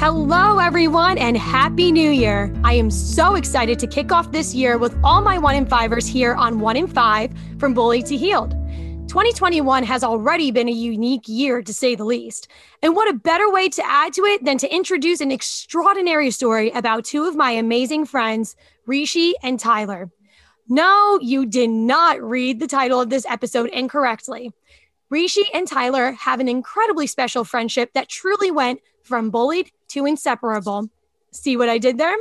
Hello, everyone, and Happy New Year. I am so excited to kick off this year with all my One in Fivers here on One in Five from Bully to Healed. 2021 has already been a unique year, to say the least. And what a better way to add to it than to introduce an extraordinary story about two of my amazing friends, Rishi and Tyler. No, you did not read the title of this episode incorrectly. Rishi and Tyler have an incredibly special friendship that truly went from bullied to inseparable. See what I did there?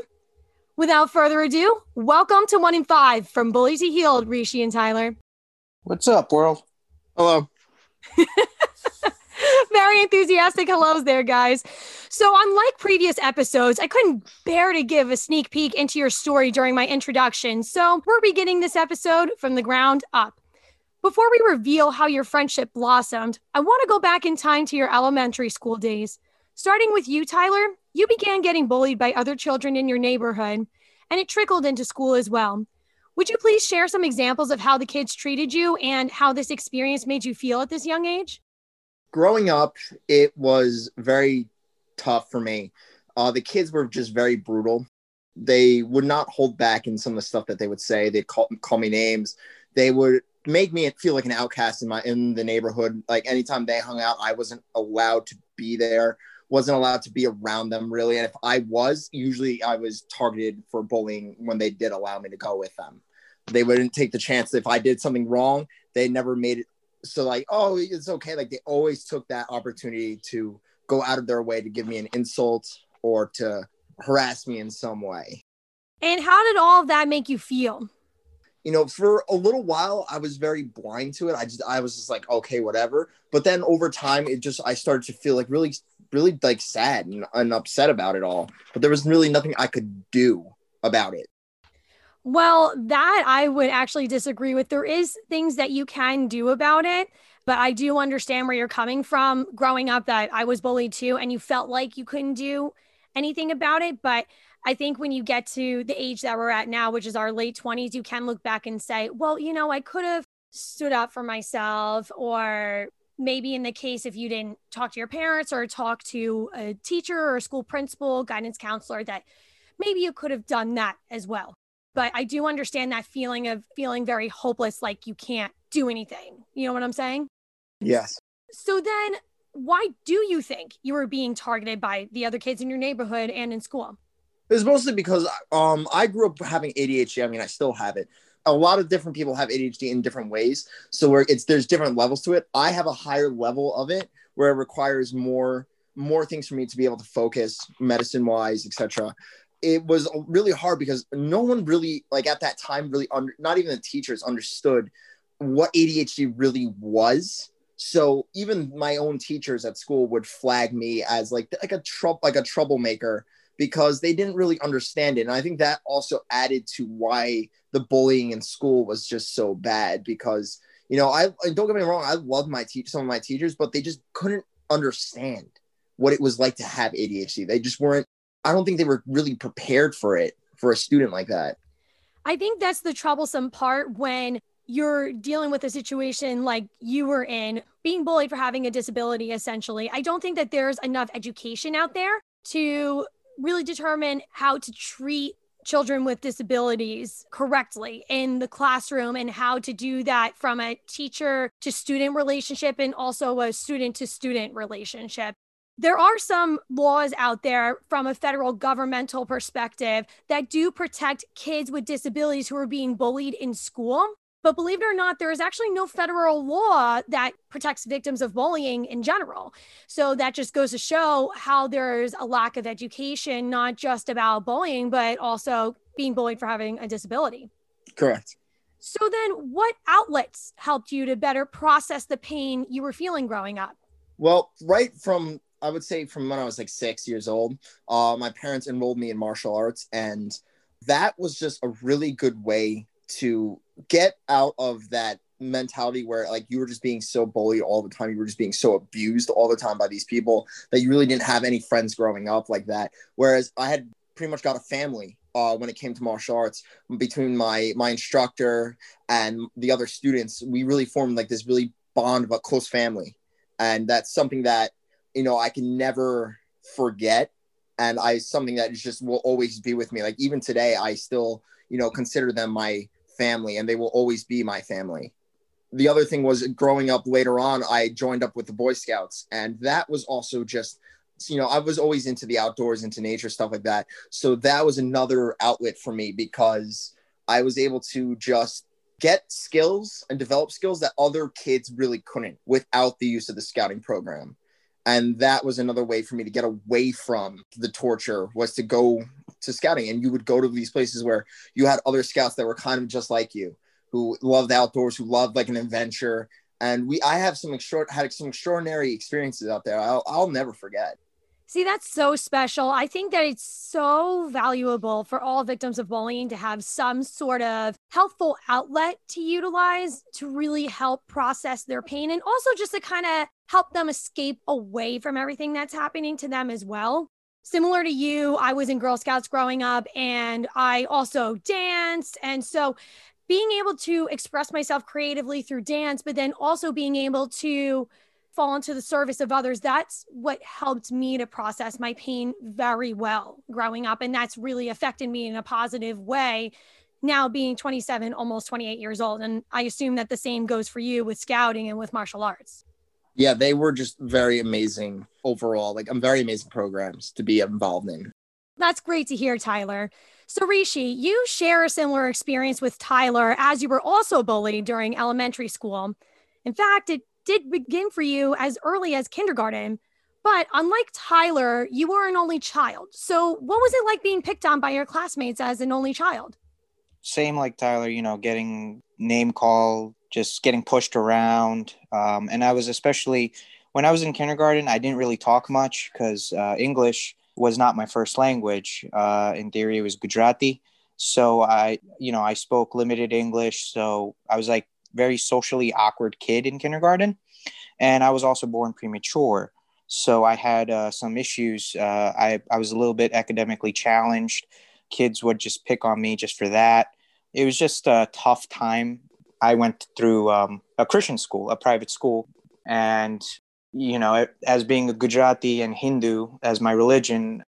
Without further ado, welcome to One in Five from Bully to Healed, Rishi and Tyler. What's up, world? Hello. Very enthusiastic hellos there, guys. So unlike previous episodes, I couldn't bear to give a sneak peek into your story during my introduction. So we're beginning this episode from the ground up. Before we reveal how your friendship blossomed, I want to go back in time to your elementary school days. Starting with you, Tyler, you began getting bullied by other children in your neighborhood, and it trickled into school as well. Would you please share some examples of how the kids treated you and how this experience made you feel at this young age? Growing up, it was very tough for me. The kids were just very brutal. They would not hold back in some of the stuff that they would say. They'd call me names. They would make me feel like an outcast in the neighborhood. Like anytime they hung out, I wasn't allowed to be there, wasn't allowed to be around them really. And if I was, usually I was targeted for bullying when they did allow me to go with them. They wouldn't take the chance. If I did something wrong, they never made it. So like, oh, it's okay. Like they always took that opportunity to go out of their way to give me an insult or to harass me in some way. And how did all of that make you feel? You know, for a little while, I was very blind to it. I was just like, okay, whatever. But then over time, I started to feel like really like sad and upset about it all. But there was really nothing I could do about it. Well, that I would actually disagree with. There is things that you can do about it, but I do understand where you're coming from. Growing up, that I was bullied too, and you felt like you couldn't do anything about it. But I think when you get to the age that we're at now, which is our late 20s, you can look back and say, well, you know, I could have stood up for myself, or maybe in the case if you didn't talk to your parents or talk to a teacher or a school principal, guidance counselor, that maybe you could have done that as well. But I do understand that feeling of feeling very hopeless, like you can't do anything. You know what I'm saying? Yes. So then why do you think you were being targeted by the other kids in your neighborhood and in school? It was mostly because I grew up having ADHD. I mean, I still have it. A lot of different people have ADHD in different ways. So there's different levels to it. I have a higher level of it where it requires more things for me to be able to focus medicine-wise, et cetera. It was really hard because no one really, like at that time, not even the teachers understood what ADHD really was. So even my own teachers at school would flag me as like a troublemaker because they didn't really understand it. And I think that also added to why the bullying in school was just so bad because, you know, I don't get me wrong, I love some of my teachers, but they just couldn't understand what it was like to have ADHD. They just weren't. I don't think they were really prepared for it for a student like that. I think that's the troublesome part when you're dealing with a situation like you were in, being bullied for having a disability, essentially. I don't think that there's enough education out there to really determine how to treat children with disabilities correctly in the classroom and how to do that from a teacher to student relationship and also a student to student relationship. There are some laws out there from a federal governmental perspective that do protect kids with disabilities who are being bullied in school. But believe it or not, there is actually no federal law that protects victims of bullying in general. So that just goes to show how there's a lack of education, not just about bullying, but also being bullied for having a disability. Correct. So then what outlets helped you to better process the pain you were feeling growing up? Well, I would say from when I was like 6 years old, my parents enrolled me in martial arts. And that was just a really good way to get out of that mentality where like you were just being so bullied all the time. You were just being so abused all the time by these people that you really didn't have any friends growing up like that. Whereas I had pretty much got a family when it came to martial arts between my instructor and the other students. We really formed like this really bond of a close family. And that's something that, you know, I can never forget And I, something that just will always be with me. Like even today, I still, you know, consider them my family, and they will always be my family. The other thing was, growing up later on, I joined up with the Boy Scouts, and that was also just, you know, I was always into the outdoors, into nature, stuff like that. So that was another outlet for me, because I was able to just get skills and develop skills that other kids really couldn't without the use of the scouting program. And that was another way for me to get away from the torture, was to go to scouting. And you would go to these places where you had other scouts that were kind of just like you, who loved the outdoors, who loved like an adventure. And I have had some extraordinary experiences out there I'll never forget. See, that's so special. I think that it's so valuable for all victims of bullying to have some sort of helpful outlet to utilize to really help process their pain, and also just to kind of help them escape away from everything that's happening to them as well. Similar to you, I was in Girl Scouts growing up, and I also danced. And so being able to express myself creatively through dance, but then also being able to fall into the service of others, that's what helped me to process my pain very well growing up. And that's really affected me in a positive way now, being 27, almost 28 years old. And I assume that the same goes for you with scouting and with martial arts. Yeah, they were just very amazing overall, like very amazing programs to be involved in. That's great to hear, Tyler. So Rishi, you share a similar experience with Tyler, as you were also bullied during elementary school. In fact, it did begin for you as early as kindergarten, but unlike Tyler, you were an only child. So what was it like being picked on by your classmates as an only child? Same like Tyler, you know, getting name called, just getting pushed around. And I was, especially when I was in kindergarten, I didn't really talk much because English was not my first language. In theory, it was Gujarati. So I spoke limited English. So I was like very socially awkward kid in kindergarten. And I was also born premature. So I had some issues. I was a little bit academically challenged. Kids would just pick on me just for that. It was just a tough time. I went through a Christian school, a private school. And, you know, as being a Gujarati and Hindu as my religion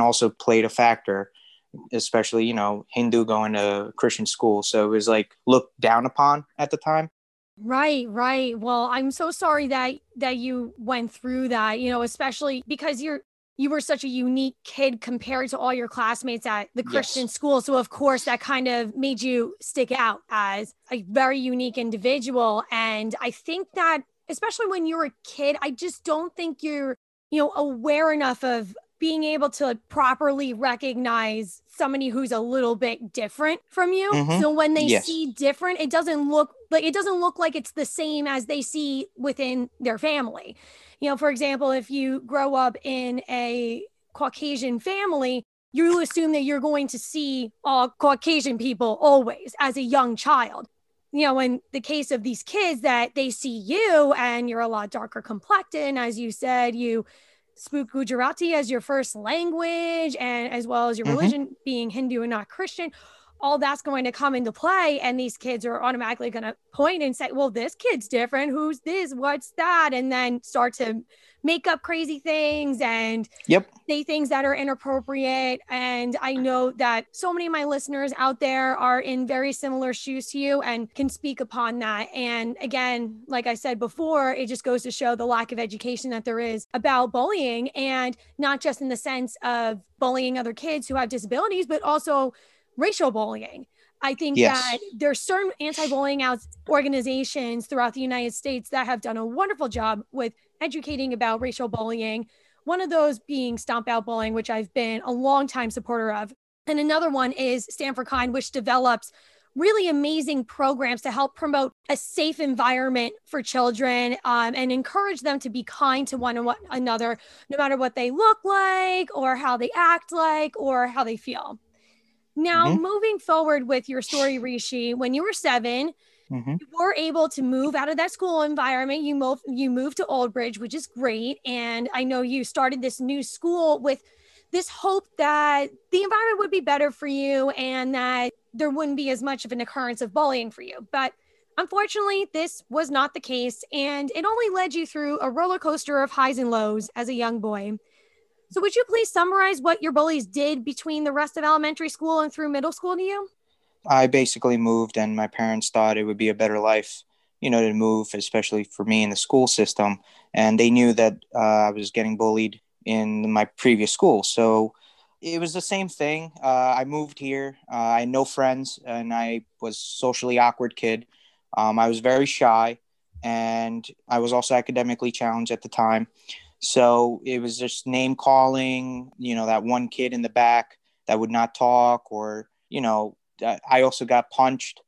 also played a factor, especially, you know, Hindu going to Christian school. So it was like looked down upon at the time. Right. Well, I'm so sorry that you went through that, you know, especially because you were such a unique kid compared to all your classmates at the Christian school. So of course that kind of made you stick out as a very unique individual. And I think that especially when you're a kid, I just don't think you're, you know, aware enough of being able to properly recognize somebody who's a little bit different from you. Mm-hmm. So when they see different, it doesn't look like it's the same as they see within their family. You know, for example, if you grow up in a Caucasian family, you assume that you're going to see all Caucasian people always as a young child. You know, in the case of these kids, that they see you and you're a lot darker complected. As you said, you spoke Gujarati as your first language, and as well as your religion being Hindu and not Christian. All that's going to come into play. And these kids are automatically going to point and say, well, this kid's different. Who's this? What's that? And then start to make up crazy things and say things that are inappropriate. And I know that so many of my listeners out there are in very similar shoes to you and can speak upon that. And again, like I said before, it just goes to show the lack of education that there is about bullying, and not just in the sense of bullying other kids who have disabilities, but also racial bullying. I think that there's certain anti-bullying organizations throughout the United States that have done a wonderful job with educating about racial bullying. One of those being Stomp Out Bullying, which I've been a longtime supporter of. And another one is Stand for Kind, which develops really amazing programs to help promote a safe environment for children and encourage them to be kind to one another, no matter what they look like or how they act like or how they feel. Now, moving forward with your story, Rishi, when you were 7, you were able to move out of that school environment. You moved to Old Bridge, which is great. And I know you started this new school with this hope that the environment would be better for you and that there wouldn't be as much of an occurrence of bullying for you. But unfortunately, this was not the case. And it only led you through a roller coaster of highs and lows as a young boy. So would you please summarize what your bullies did between the rest of elementary school and through middle school to you? I basically moved, and my parents thought it would be a better life, you know, to move, especially for me in the school system. And they knew that I was getting bullied in my previous school. So it was the same thing. I moved here. I had no friends, and I was a socially awkward kid. I was very shy, and I was also academically challenged at the time. So it was just name calling, you know, that one kid in the back that would not talk, or, you know, I also got punched,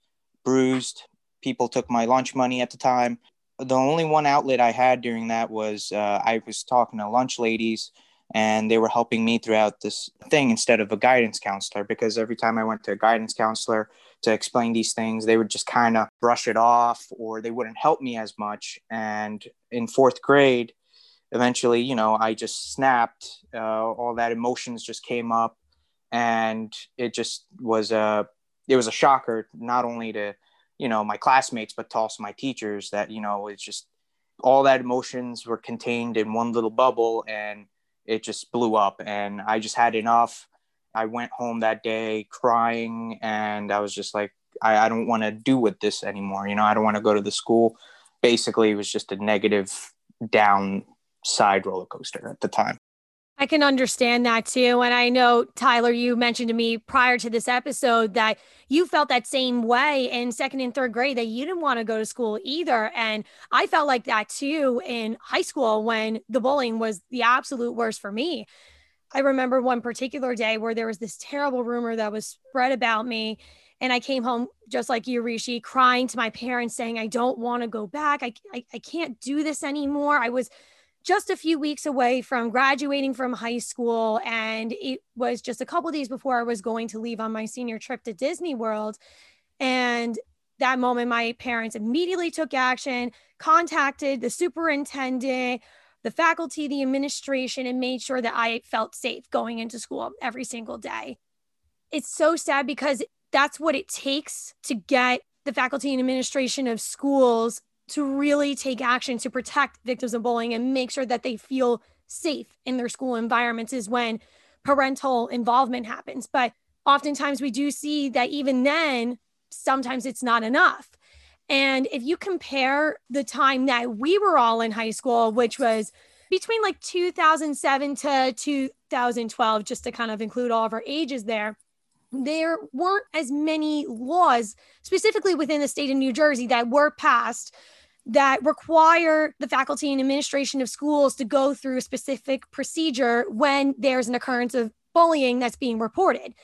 bruised. People took my lunch money at the time. The only one outlet I had during that was I was talking to lunch ladies, and they were helping me throughout this thing instead of a guidance counselor, because every time I went to a guidance counselor to explain these things, they would just kind of brush it off, or they wouldn't help me as much. And in fourth grade, eventually, you know, I just snapped. All that emotions just came up, and it just was a shocker, not only to, you know, my classmates, but to also my teachers, that, you know, it's just all that emotions were contained in one little bubble, and it just blew up, and I just had enough. I went home that day crying, and I was just like, I don't want to do with this anymore. You know, I don't want to go to the school. Basically, it was just a negative downside roller coaster at the time. I can understand that too. And I know, Tyler, you mentioned to me prior to this episode that you felt that same way in second and third grade, that you didn't want to go to school either. And I felt like that too in high school when the bullying was the absolute worst for me. I remember one particular day where there was this terrible rumor that was spread about me. And I came home just like you, Rishi, crying to my parents saying, I don't want to go back. I can't do this anymore. I was just a few weeks away from graduating from high school, and it was just a couple of days before I was going to leave on my senior trip to Disney World. And that moment, my parents immediately took action, contacted the superintendent, the faculty, the administration, and made sure that I felt safe going into school every single day. It's so sad because that's what it takes to get the faculty and administration of schools to really take action to protect victims of bullying and make sure that they feel safe in their school environments, is when parental involvement happens. But oftentimes we do see that even then, sometimes it's not enough. And if you compare the time that we were all in high school, which was between like 2007 to 2012, just to kind of include all of our ages there, there weren't as many laws specifically within the state of New Jersey that were passed that require the faculty and administration of schools to go through a specific procedure when there's an occurrence of bullying that's being reported.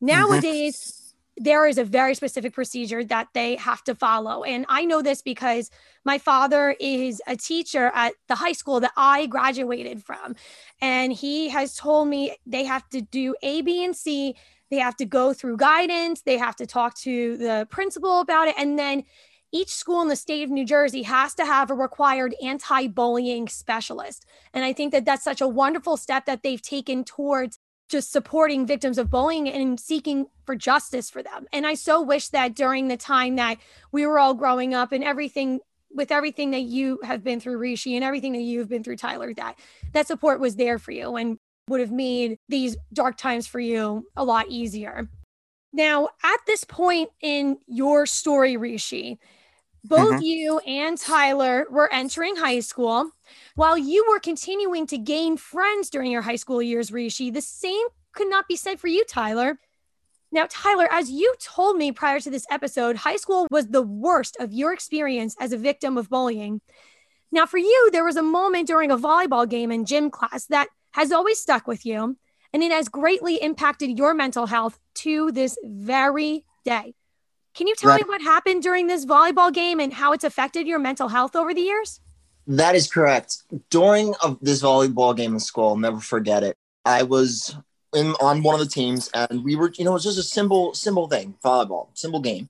Nowadays, there is a very specific procedure that they have to follow. And I know this because my father is a teacher at the high school that I graduated from. And he has told me they have to do A, B, and C. They have to go through guidance. They have to talk to the principal about it. And then each school in the state of New Jersey has to have a required anti-bullying specialist. And I think that that's such a wonderful step that they've taken towards just supporting victims of bullying and seeking for justice for them. And I so wish that during the time that we were all growing up and everything, with everything that you have been through, Rishi, and everything that you've been through, Tyler, that support was there for you and would have made these dark times for you a lot easier. Now, at this point in your story, Rishi, both you and Tyler were entering high school. While you were continuing to gain friends during your high school years, Rishi, the same could not be said for you, Tyler. Now, Tyler, as you told me prior to this episode, high school was the worst of your experience as a victim of bullying. Now, for you, there was a moment during a volleyball game in gym class that has always stuck with you, and it has greatly impacted your mental health to this very day. Can you tell me what happened during this volleyball game and how it's affected your mental health over the years? That is correct. During this volleyball game in school, I'll never forget it. I was on one of the teams, and we were, you know, it was just a simple thing, volleyball, simple game.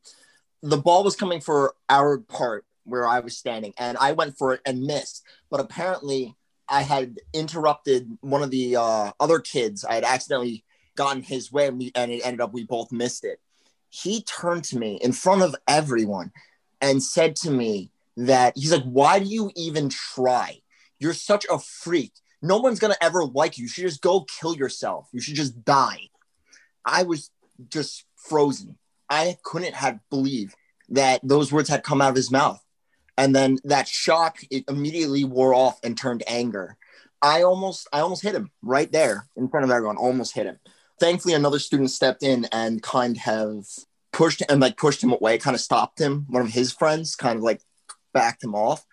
The ball was coming for our part where I was standing, and I went for it and missed, but apparently I had interrupted one of the other kids. I had accidentally gotten his way, and it ended up we both missed it. He turned to me in front of everyone and said to me that, he's like, why do you even try? You're such a freak. no one's going to ever like you. You should just go kill yourself. You should just die. I was just frozen. I couldn't have believed that those words had come out of his mouth. And then that shock, it immediately wore off and turned anger. I almost hit him right there in front of everyone, almost hit him. Thankfully, another student stepped in and kind of pushed him away, kind of stopped him. One of his friends kind of like backed him off.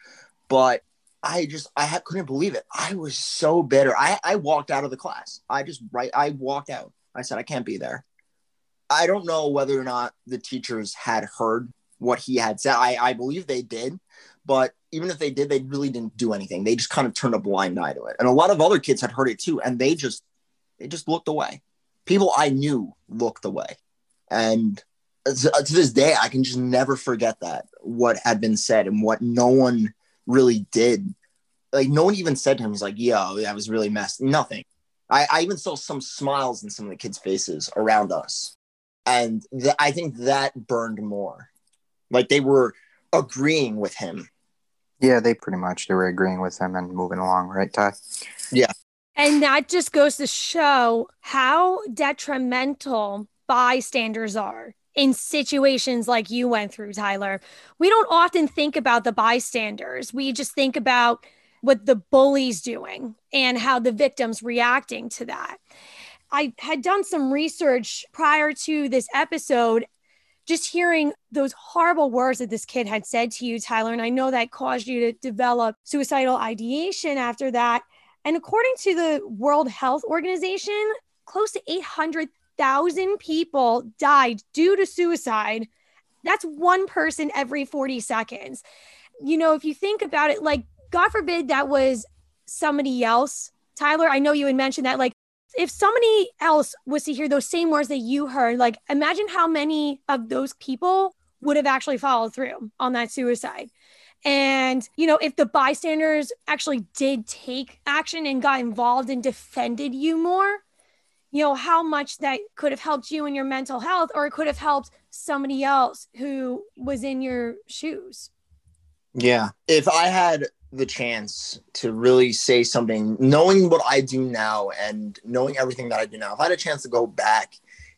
But I couldn't believe it. I was so bitter. I walked out of the class. I walked out. I said, I can't be there. I don't know whether or not the teachers had heard what he had said. I believe they did, but even if they did, they really didn't do anything. They just kind of turned a blind eye to it. And a lot of other kids had heard it too. And they just looked away. People I knew looked away. And to this day, I can just never forget that, what had been said and what no one really did. Like, no one even said to him, he's like, yo, that was really messed. Nothing. I even saw some smiles in some of the kids' faces around us. And I think that burned more. Like, they were agreeing with him. Yeah, they were agreeing with him and moving along, right, Ty? Yeah. And that just goes to show how detrimental bystanders are in situations like you went through, Tyler. We don't often think about the bystanders. We just think about what the bully's doing and how the victim's reacting to that. I had done some research prior to this episode, just hearing those horrible words that this kid had said to you, Tyler, and I know that caused you to develop suicidal ideation after that. And according to the World Health Organization, close to 800,000 people died due to suicide. That's one person every 40 seconds. You know, if you think about it, like, God forbid that was somebody else. Tyler, I know you had mentioned that, like, if somebody else was to hear those same words that you heard, like, imagine how many of those people would have actually followed through on that suicide. And, you know, if the bystanders actually did take action and got involved and defended you more, you know, how much that could have helped you in your mental health, or it could have helped somebody else who was in your shoes. Yeah. If I had the chance to really say something, knowing what I do now and knowing everything that I do now, if I had a chance to go back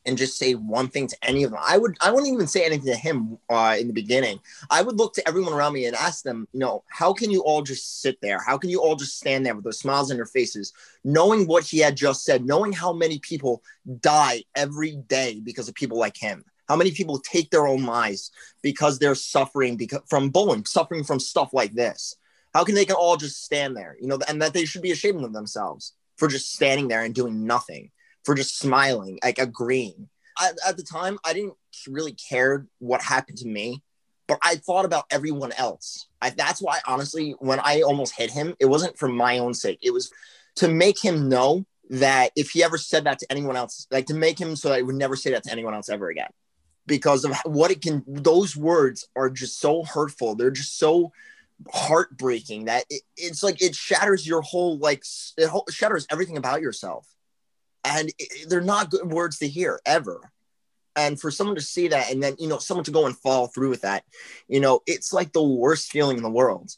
and just say one thing to any of them, I wouldn't even say anything to him in the beginning. I would look to everyone around me and ask them, you know, how can you all just sit there? How can you all just stand there with those smiles on your faces, knowing what he had just said, knowing how many people die every day because of people like him? How many people take their own lives because they're suffering from bullying, suffering from stuff like this? How can they can all just stand there, you know, and that they should be ashamed of themselves for just standing there and doing nothing, for just smiling, like agreeing. At the time, I didn't really care what happened to me, but I thought about everyone else. That's why, honestly, when I almost hit him, it wasn't for my own sake. It was to make him know that if he ever said that to anyone else, like, to make him so that he would never say that to anyone else ever again. Because of what it can, those words are just so hurtful. They're just so heartbreaking that it's like it shatters your whole, like, shatters everything about yourself. And they're not good words to hear ever. And for someone to see that, and then, you know, someone to go and follow through with that, you know, it's like the worst feeling in the world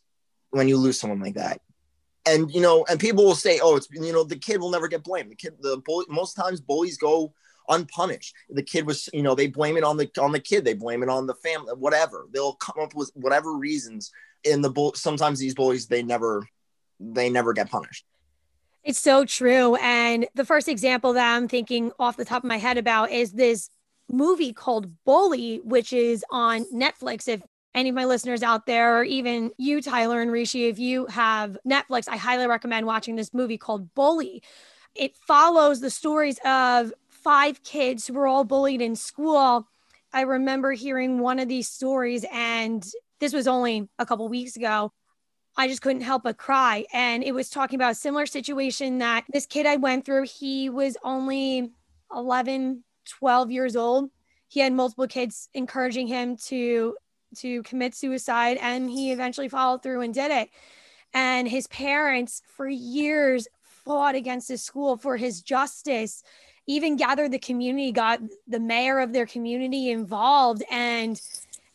when you lose someone like that. And, you know, and people will say, oh, it's, you know, the kid will never get blamed. The kid, most times bullies go unpunished. The kid was, you know, they blame it on the kid. They blame it on the family, whatever. They'll come up with whatever reasons. Sometimes these bullies, they never get punished. It's so true. And the first example that I'm thinking off the top of my head about is this movie called Bully, which is on Netflix. If any of my listeners out there, or even you, Tyler and Rishi, if you have Netflix, I highly recommend watching this movie called Bully. It follows the stories of 5 kids who were all bullied in school. I remember hearing one of these stories, and this was only a couple weeks ago. I just couldn't help but cry. And it was talking about a similar situation that this kid I went through. He was only 11, 12 years old. He had multiple kids encouraging him to commit suicide, and he eventually followed through and did it. And his parents for years fought against his school for his justice, even gathered the community, got the mayor of their community involved, and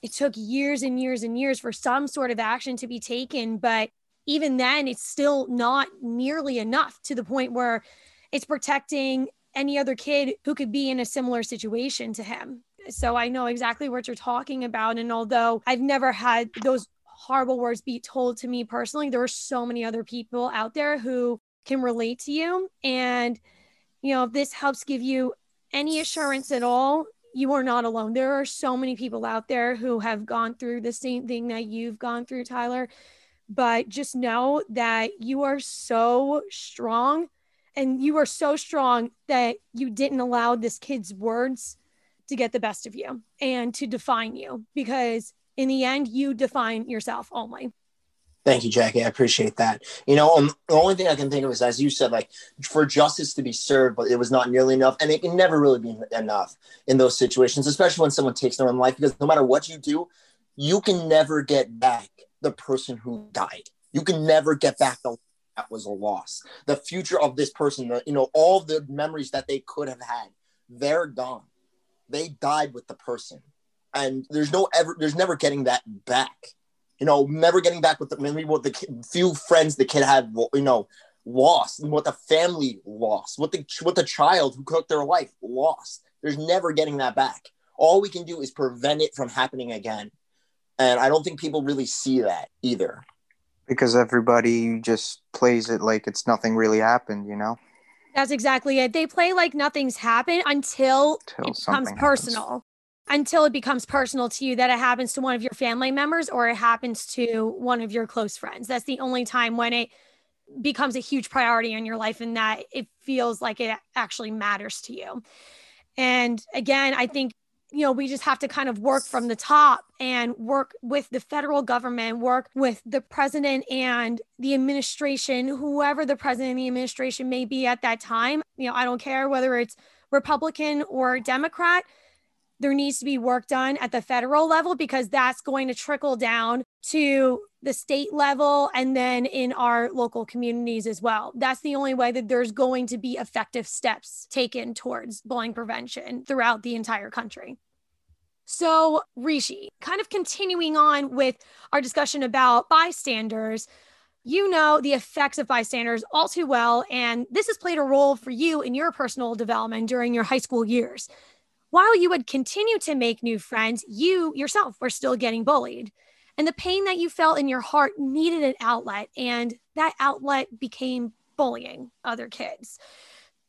it took years and years and years for some sort of action to be taken. But even then it's still not nearly enough to the point where it's protecting any other kid who could be in a similar situation to him. So I know exactly what you're talking about. And although I've never had those horrible words be told to me personally, there are so many other people out there who can relate to you. And, you know, if this helps give you any assurance at all, you are not alone. There are so many people out there who have gone through the same thing that you've gone through, Tyler, but just know that you are so strong, and you are so strong that you didn't allow this kid's words to get the best of you and to define you, because in the end, you define yourself only. Thank you, Jackie. I appreciate that. You know, the only thing I can think of is, as you said, like, for justice to be served, but it was not nearly enough. And it can never really be enough in those situations, especially when someone takes their own life, because no matter what you do, you can never get back the person who died. You can never get back the life that was a loss. The future of this person, you know, all the memories that they could have had, they're gone. They died with the person. And there's never getting that back. You know, never getting back with the few friends the kid had, you know, lost, and what the family lost, what the child who took their life lost. There's never getting that back. All we can do is prevent it from happening again. And I don't think people really see that either. Because everybody just plays it like it's nothing really happened, you know? That's exactly it. They play like nothing's happened until it becomes personal. Until it becomes personal to you, that it happens to one of your family members or it happens to one of your close friends. That's the only time when it becomes a huge priority in your life and that it feels like it actually matters to you. And again, I think, you know, we just have to kind of work from the top and work with the federal government, work with the president and the administration, whoever the president and the administration may be at that time. You know, I don't care whether it's Republican or Democrat. There needs to be work done at the federal level, because that's going to trickle down to the state level and then in our local communities as well. That's the only way that there's going to be effective steps taken towards bullying prevention throughout the entire country. So, Rishi, kind of continuing on with our discussion about bystanders, you know the effects of bystanders all too well, and this has played a role for you in your personal development during your high school years. While you would continue to make new friends, you yourself were still getting bullied. And the pain that you felt in your heart needed an outlet, and that outlet became bullying other kids.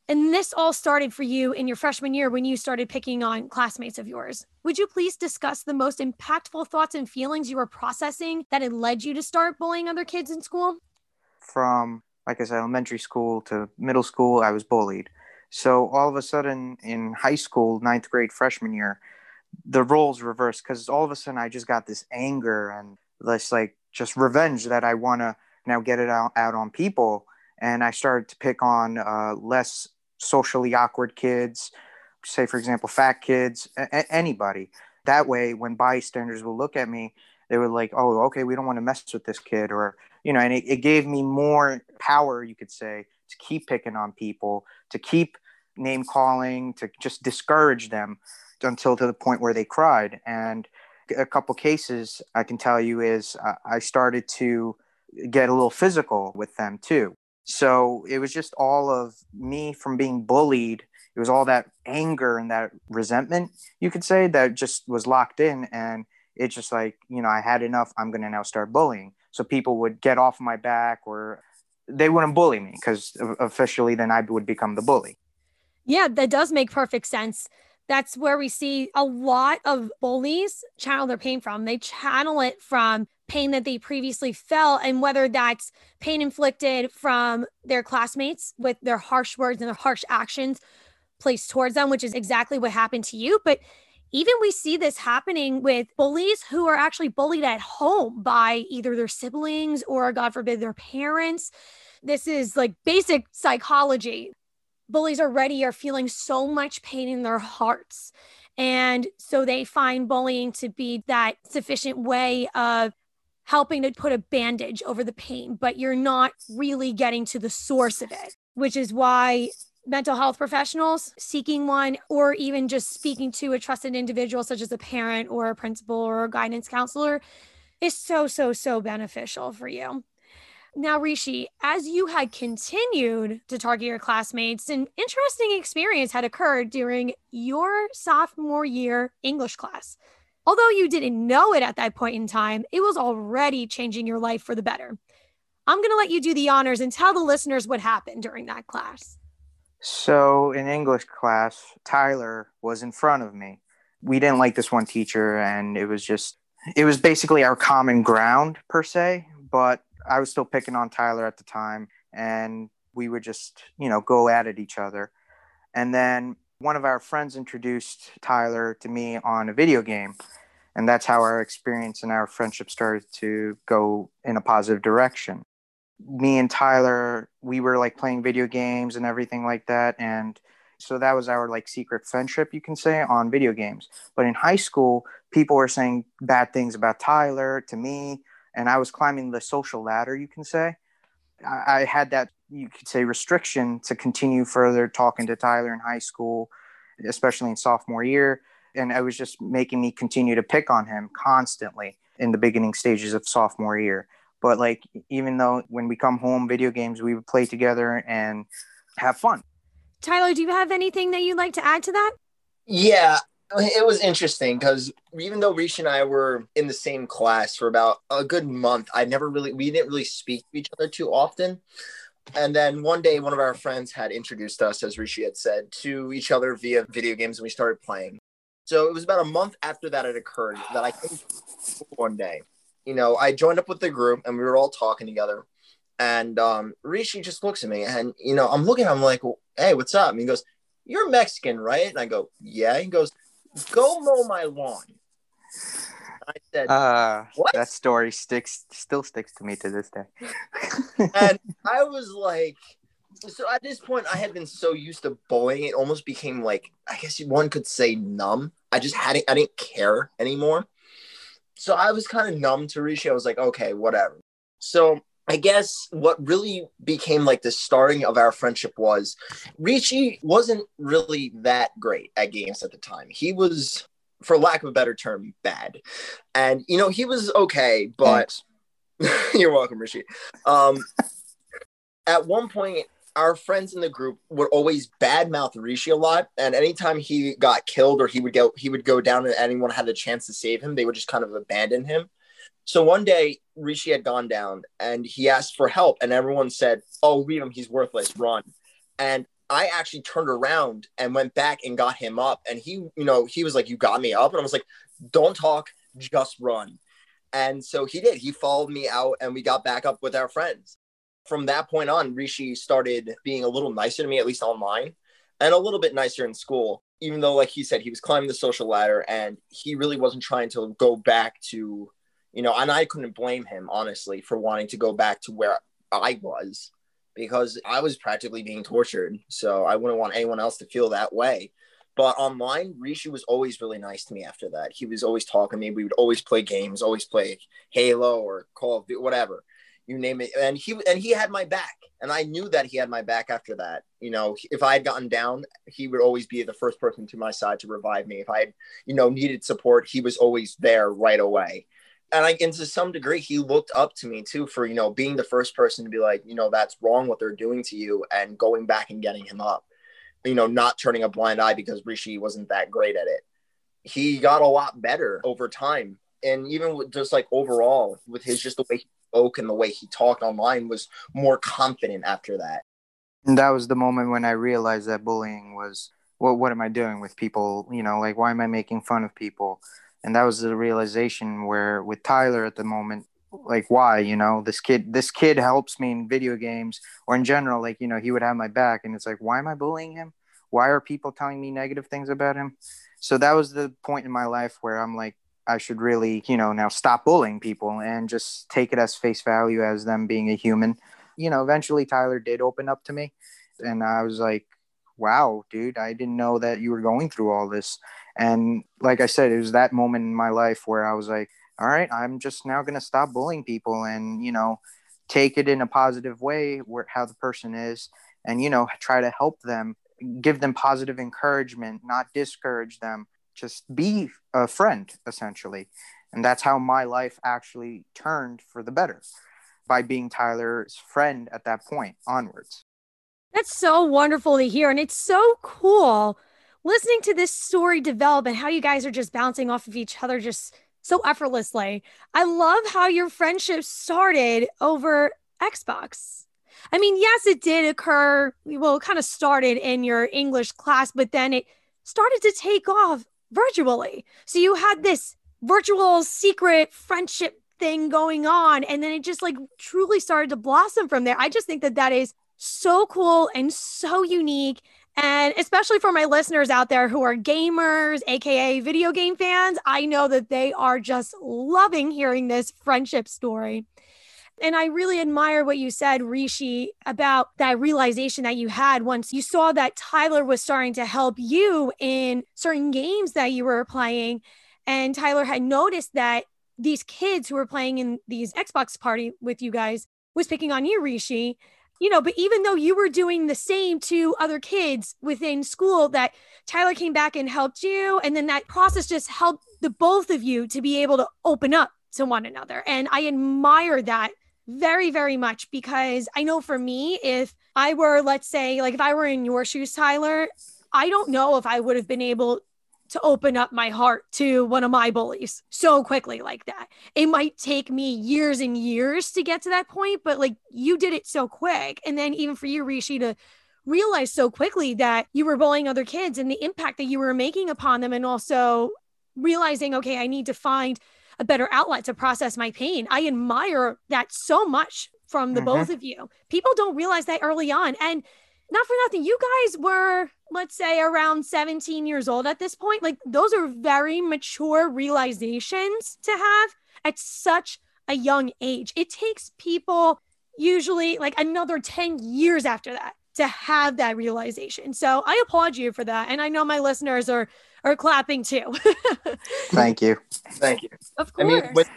And this all started for you in your freshman year when you started picking on classmates of yours. Would you please discuss the most impactful thoughts and feelings you were processing that had led you to start bullying other kids in school? From, like I said, elementary school to middle school, I was bullied. So all of a sudden in high school, 9th grade, freshman year, the roles reversed, because all of a sudden I just got this anger and this like just revenge that I want to now get it out on people. And I started to pick on less socially awkward kids, say, for example, fat kids, anybody. That way, when bystanders will look at me, they were like, oh, okay, we don't want to mess with this kid, or, you know, and it gave me more power, you could say, to keep picking on people, to keep name calling, to just discourage them until to the point where they cried. And a couple cases I can tell you is I started to get a little physical with them too. So it was just all of me from being bullied. It was all that anger and that resentment, you could say, that just was locked in. And it's just like, you know, I had enough. I'm going to now start bullying. So people would get off my back, or they wouldn't bully me, because officially then I would become the bully. Yeah, that does make perfect sense. That's where we see a lot of bullies channel their pain from. They channel it from pain that they previously felt, and whether that's pain inflicted from their classmates with their harsh words and their harsh actions placed towards them, which is exactly what happened to you. But even we see this happening with bullies who are actually bullied at home by either their siblings or, God forbid, their parents. This is like basic psychology. Bullies already are feeling so much pain in their hearts. And so they find bullying to be that sufficient way of helping to put a bandage over the pain, but you're not really getting to the source of it, which is why mental health professionals, seeking one, or even just speaking to a trusted individual such as a parent or a principal or a guidance counselor is so beneficial for you. Now, Rishi, as you had continued to target your classmates, an interesting experience had occurred during your sophomore year English class. Although you didn't know it at that point in time, it was already changing your life for the better. I'm going to let you do the honors and tell the listeners what happened during that class. So in English class, Tyler was in front of me. We didn't like this one teacher, and it was basically our common ground per se, but I was still picking on Tyler at the time, and we would just, go at each other. And then one of our friends introduced Tyler to me on a video game, and that's how our experience and our friendship started to go in a positive direction. Me and Tyler, we were playing video games and everything like that. And so that was our secret friendship, you can say, on video games. But in high school, people were saying bad things about Tyler to me. And I was climbing the social ladder, you can say. I had that, you could say, restriction to continue further talking to Tyler in high school, especially in sophomore year. And it was just making me continue to pick on him constantly in the beginning stages of sophomore year. But even though when we come home, video games, we would play together and have fun. Tyler, do you have anything that you'd like to add to that? Yeah, it was interesting because even though Rishi and I were in the same class for about a good month, we didn't really speak to each other too often. And then one day, one of our friends had introduced us, as Rishi had said, to each other via video games, and we started playing. So it was about a month after that had occurred that I think one day, I joined up with the group and we were all talking together, and Rishi just looks at me and, I'm looking, I'm like, well, hey, what's up? And he goes, you're Mexican, right? And I go, yeah. He goes, go mow my lawn. And I said, what? That story still sticks to me to this day. And I was like, so at this point I had been so used to bullying, it almost became I guess one could say numb. I didn't care anymore. So I was kind of numb to Rishi. I was like, okay, whatever. So I guess what really became the starting of our friendship was Rishi wasn't really that great at games at the time. He was, for lack of a better term, bad. And, he was okay, but you're welcome, Rishi. At one point, our friends in the group would always badmouth Rishi a lot, and anytime he got killed or he would go down and anyone had a chance to save him, they would just kind of abandon him. So one day, Rishi had gone down, and he asked for help, and everyone said, oh, leave him, he's worthless, run. And I actually turned around and went back and got him up, and he, he was like, you got me up? And I was like, don't talk, just run. And so he did. He followed me out, and we got back up with our friends. From that point on, Rishi started being a little nicer to me, at least online, and a little bit nicer in school, even though, he said, he was climbing the social ladder and he really wasn't trying to go back to, and I couldn't blame him, honestly, for wanting to go back to where I was, because I was practically being tortured. So I wouldn't want anyone else to feel that way. But online, Rishi was always really nice to me after that. He was always talking to me. We would always play games, always play Halo or Call of Duty, whatever. You name it. And he had my back. And I knew that he had my back after that. If I had gotten down, he would always be the first person to my side to revive me. If I had, needed support, he was always there right away. And to some degree, he looked up to me too for, being the first person to be that's wrong what they're doing to you, and going back and getting him up, not turning a blind eye because Rishi wasn't that great at it. He got a lot better over time. And even with just overall with his, just the way he spoke and the way he talked online, was more confident after that. And that was the moment when I realized that bullying was, well, what am I doing with people? Why am I making fun of people? And that was the realization where with Tyler at the moment, why, this kid helps me in video games or in general, he would have my back, and it's why am I bullying him? Why are people telling me negative things about him? So that was the point in my life where I'm I should really, now stop bullying people and just take it as face value as them being a human. Eventually Tyler did open up to me, and I was like, wow, dude, I didn't know that you were going through all this. And like I said, it was that moment in my life where I was like, all right, I'm just now going to stop bullying people and, take it in a positive way where how the person is, and, try to help them, give them positive encouragement, not discourage them. Just be a friend, essentially. And that's how my life actually turned for the better. by being Tyler's friend at that point onwards. That's so wonderful to hear. And it's so cool listening to this story develop and how you guys are just bouncing off of each other just so effortlessly. I love how your friendship started over Xbox. I mean, yes, it did occur. Well, it kind of started in your English class, but then it started to take off virtually. So you had this virtual secret friendship thing going on. And then it just like truly started to blossom from there. I just think that that is so cool and so unique. And especially for my listeners out there who are gamers, AKA video game fans, I know that they are just loving hearing this friendship story. And I really admire what you said, Rishi, about that realization that you had once you saw that Tyler was starting to help you in certain games that you were playing. And Tyler had noticed that these kids who were playing in these Xbox party with you guys was picking on you, Rishi. You know, but even though you were doing the same to other kids within school, that Tyler came back and helped you. And then that process just helped the both of you to be able to open up to one another. And I admire that very, very much, because I know for me, if I were, let's say, like if I were in your shoes, Tyler, I don't know if I would have been able to open up my heart to one of my bullies so quickly like that. It might take me years and years to get to that point, but like you did it so quick. And then even for you, Rishi, to realize so quickly that you were bullying other kids and the impact that you were making upon them, and also realizing, okay, I need to find a better outlet to process my pain. I admire that so much from the both of you. People don't realize that early on. And not for nothing, you guys were, let's say, around 17 years old at this point. Like, those are very mature realizations to have at such a young age. It takes people usually like another 10 years after that to have that realization. So I applaud you for that. And I know my listeners are clapping too. Thank you. Thank you. Of course.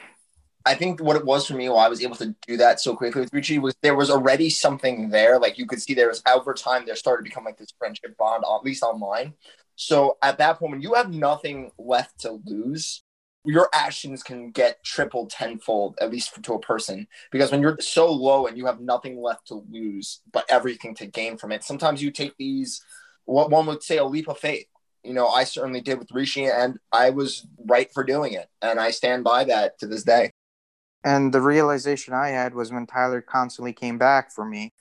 I think what it was for me, while I was able to do that so quickly with Richie, was there was already something there. Like you could see there was, over time, there started to become like this friendship bond, at least online. So at that point, when you have nothing left to lose, your actions can get triple, tenfold, at least to a person. Because when you're so low and you have nothing left to lose, but everything to gain from it, sometimes you take these, what one would say, a leap of faith. You know, I certainly did with Rishi, and I was right for doing it. And I stand by that to this day. And the realization I had was when Tyler constantly came back for me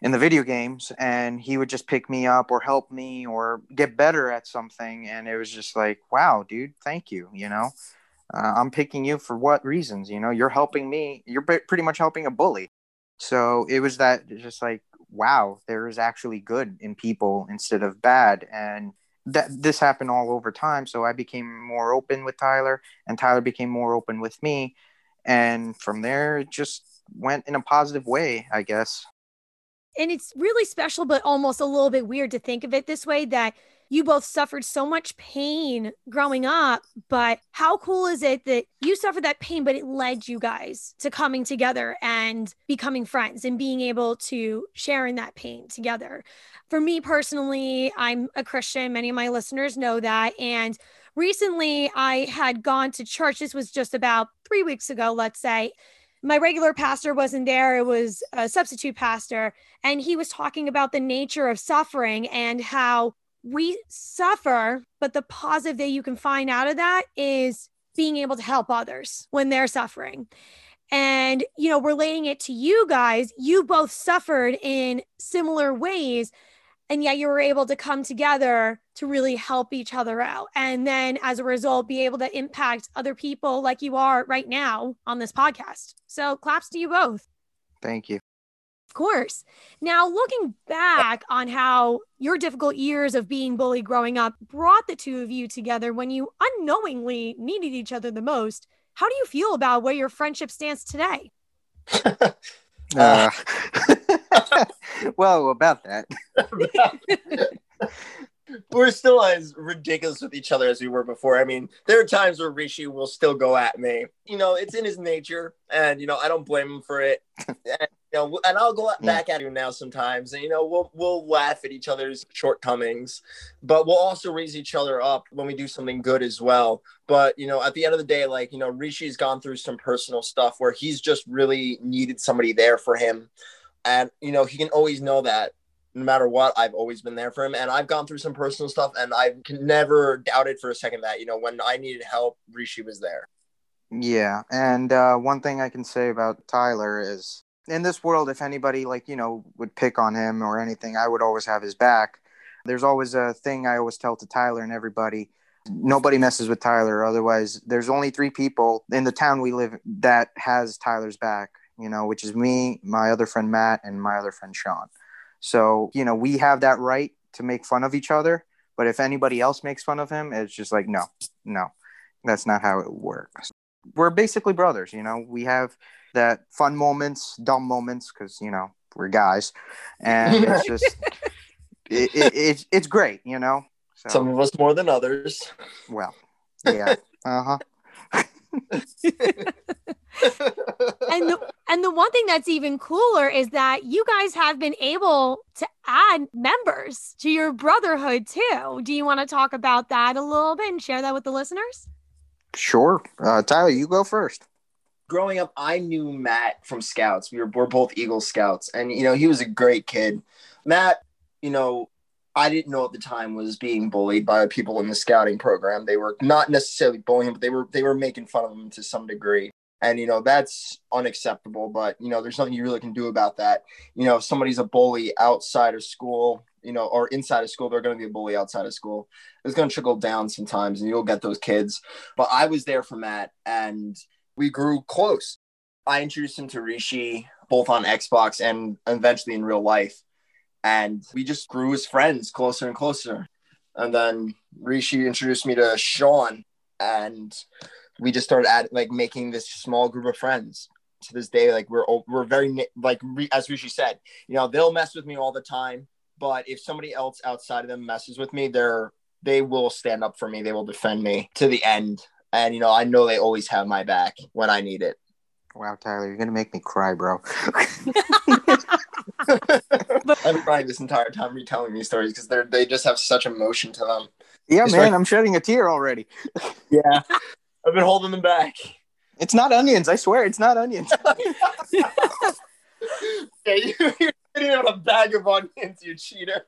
in the video games, and he would just pick me up or help me or get better at something. And it was just like, wow, dude, thank you. You know, I'm picking you for what reasons? You know, you're helping me. You're pretty much helping a bully. So it was that just like, wow, there is actually good in people instead of bad. And that this happened all over time. So I became more open with Tyler, and Tyler became more open with me. And from there, it just went in a positive way, I guess. And it's really special, but almost a little bit weird to think of it this way, that you both suffered so much pain growing up, but how cool is it that you suffered that pain, but it led you guys to coming together and becoming friends and being able to share in that pain together. For me personally, I'm a Christian. Many of my listeners know that. And recently I had gone to church. This was just about 3 weeks ago, let's say. My regular pastor wasn't there. It was a substitute pastor. And he was talking about the nature of suffering and how we suffer, but the positive that you can find out of that is being able to help others when they're suffering. And, you know, relating it to you guys, you both suffered in similar ways, and yet you were able to come together to really help each other out. And then as a result, be able to impact other people like you are right now on this podcast. So claps to you both. Thank you. Of course. Now, looking back on how your difficult years of being bullied growing up brought the two of you together when you unknowingly needed each other the most, how do you feel about where your friendship stands today? Well, about that. We're still as ridiculous with each other as we were before. I mean, there are times where Rishi will still go at me. You know, it's in his nature, and, you know, I don't blame him for it. And, and I'll go back at you now sometimes, and, we'll laugh at each other's shortcomings, but we'll also raise each other up when we do something good as well. But, at the end of the day, Rishi's gone through some personal stuff where he's just really needed somebody there for him. And, he can always know that no matter what, I've always been there for him. And I've gone through some personal stuff, and I can never doubt it for a second that, when I needed help, Rishi was there. Yeah. And one thing I can say about Tyler is, in this world, if anybody would pick on him or anything, I would always have his back. There's always a thing I always tell to Tyler and everybody. Nobody messes with Tyler. Otherwise, there's only three people in the town we live that has Tyler's back, which is me, my other friend Matt, and my other friend Sean. So, we have that right to make fun of each other. But if anybody else makes fun of him, it's just like, no, that's not how it works. We're basically brothers. We have that fun moments, dumb moments, because we're guys, and it's just it's great, so. Some of us more than others. Well, yeah. And the one thing that's even cooler is that you guys have been able to add members to your brotherhood too. Do you want to talk about that a little bit and share that with the listeners? Sure. Tyler, you go first. Growing up, I knew Matt from Scouts. We're both Eagle Scouts. And, he was a great kid. Matt, I didn't know at the time was being bullied by people in the scouting program. They were not necessarily bullying him, but they were making fun of him to some degree. And, that's unacceptable. But, there's nothing you really can do about that. If somebody's a bully outside of school, or inside of school, they're going to be a bully outside of school. It's going to trickle down sometimes, and you'll get those kids. But I was there for Matt, and we grew close. I introduced him to Rishi, both on Xbox and eventually in real life. And we just grew as friends closer and closer. And then Rishi introduced me to Sean, and we just started making this small group of friends. To this day, we're very, as Rishi said, they'll mess with me all the time. But if somebody else outside of them messes with me, they will stand up for me. They will defend me to the end. And, I know they always have my back when I need it. Wow, Tyler, you're going to make me cry, bro. I'm crying this entire time retelling these stories because they just have such emotion to them. Yeah, it's I'm shedding a tear already. Yeah, I've been holding them back. It's not onions. I swear it's not onions. Yeah, you're sitting on a bag of onions, you cheater.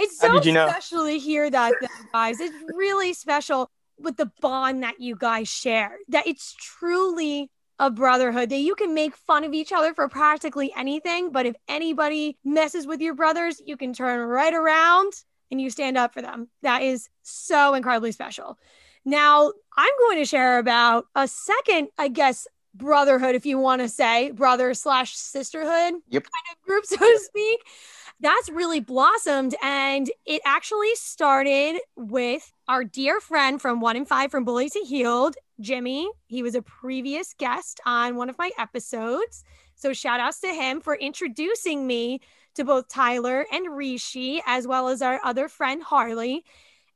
It's so special to hear that, though, guys. It's really special with the bond that you guys share, that it's truly a brotherhood, that you can make fun of each other for practically anything. But if anybody messes with your brothers, you can turn right around and you stand up for them. That is so incredibly special. Now, I'm going to share about a second, I guess, brotherhood, if you want to say, brother/sisterhood kind of group, so to speak. That's really blossomed, and it actually started with our dear friend from One in Five from Bully to Healed, Jimmy. He was a previous guest on one of my episodes, so shout outs to him for introducing me to both Tyler and Rishi, as well as our other friend Harley.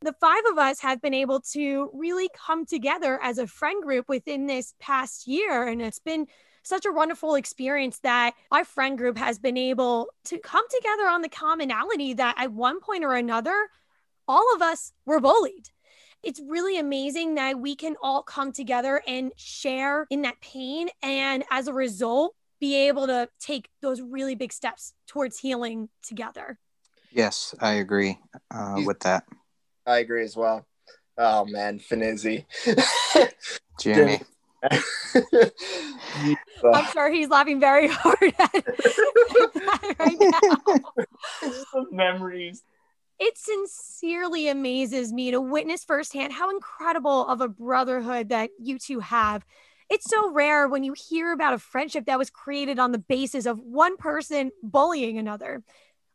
The five of us have been able to really come together as a friend group within this past year, and it's been such a wonderful experience that our friend group has been able to come together on the commonality that at one point or another, all of us were bullied. It's really amazing that we can all come together and share in that pain, and as a result, be able to take those really big steps towards healing together. Yes, I agree with that. I agree as well. Oh, man, Finizzi. Jimmy. I'm sure he's laughing very hard at that right now. Memories. It sincerely amazes me to witness firsthand how incredible of a brotherhood that you two have. It's so rare when you hear about a friendship that was created on the basis of one person bullying another.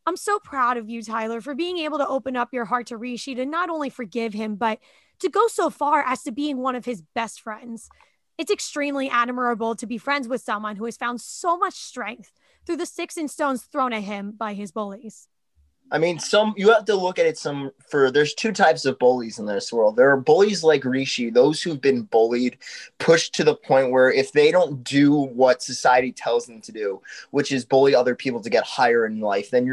I'm so proud of you, Tyler, for being able to open up your heart to Rishi, to not only forgive him, but to go so far as to being one of his best friends. It's extremely admirable to be friends with someone who has found so much strength through the sticks and stones thrown at him by his bullies. I mean, you have to look at it there's two types of bullies in this world. There are bullies like Rishi, those who've been bullied, pushed to the point where if they don't do what society tells them to do, which is bully other people to get higher in life, then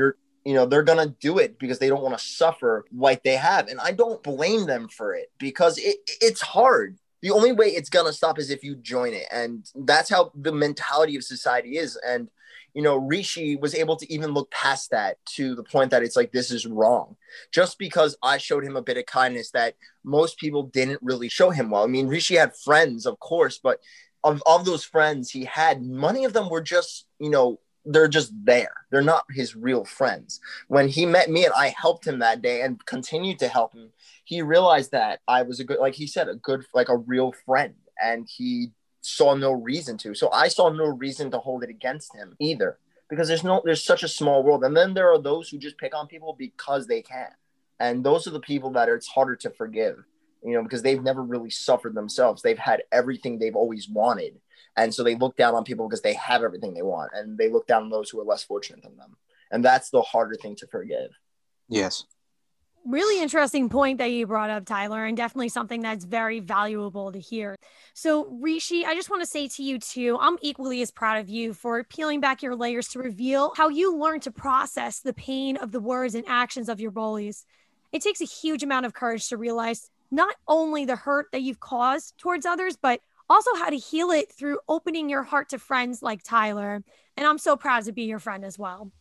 they're going to do it because they don't want to suffer like they have. And I don't blame them for it because it's hard. The only way it's going to stop is if you join it. And that's how the mentality of society is. And, Rishi was able to even look past that to the point that it's like, this is wrong. Just because I showed him a bit of kindness that most people didn't really show him well. I mean, Rishi had friends, of course, but of those friends he had, many of them were just, they're just there. They're not his real friends. When he met me and I helped him that day and continued to help him, he realized that I was a real friend, and he saw no reason to. So I saw no reason to hold it against him either, because there's such a small world. And then there are those who just pick on people because they can. And those are the people that it's harder to forgive, because they've never really suffered themselves. They've had everything they've always wanted. And so they look down on people because they have everything they want, and they look down on those who are less fortunate than them. And that's the harder thing to forgive. Yes. Really interesting point that you brought up, Tyler, and definitely something that's very valuable to hear. So Rishi, I just want to say to you too, I'm equally as proud of you for peeling back your layers to reveal how you learned to process the pain of the words and actions of your bullies. It takes a huge amount of courage to realize not only the hurt that you've caused towards others, but also how to heal it through opening your heart to friends like Tyler. And I'm so proud to be your friend as well.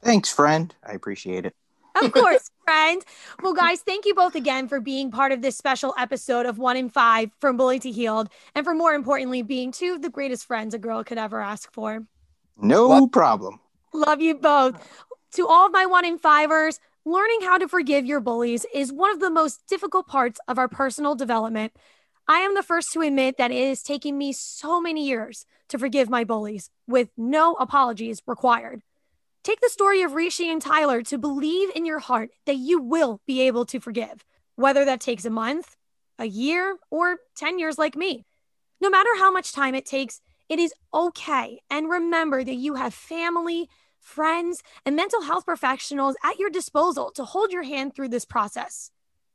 Thanks, friend. I appreciate it. Of course, friend. Well, guys, thank you both again for being part of this special episode of 1 in 5 from Bully to Healed. And for more importantly, being two of the greatest friends a girl could ever ask for. No problem. Love you both. To all of my 1 in 5ers, learning how to forgive your bullies is one of the most difficult parts of our personal development. I am the first to admit that it has taken me so many years to forgive my bullies with no apologies required. Take the story of Rishi and Tyler to believe in your heart that you will be able to forgive, whether that takes a month, a year, or 10 years like me. No matter how much time it takes, it is okay. And remember that you have family, friends, and mental health professionals at your disposal to hold your hand through this process.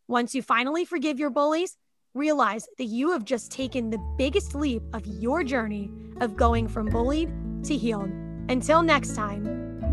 Once you finally forgive your bullies, realize that you have just taken the biggest leap of your journey of going from bullied to healed. Until next time.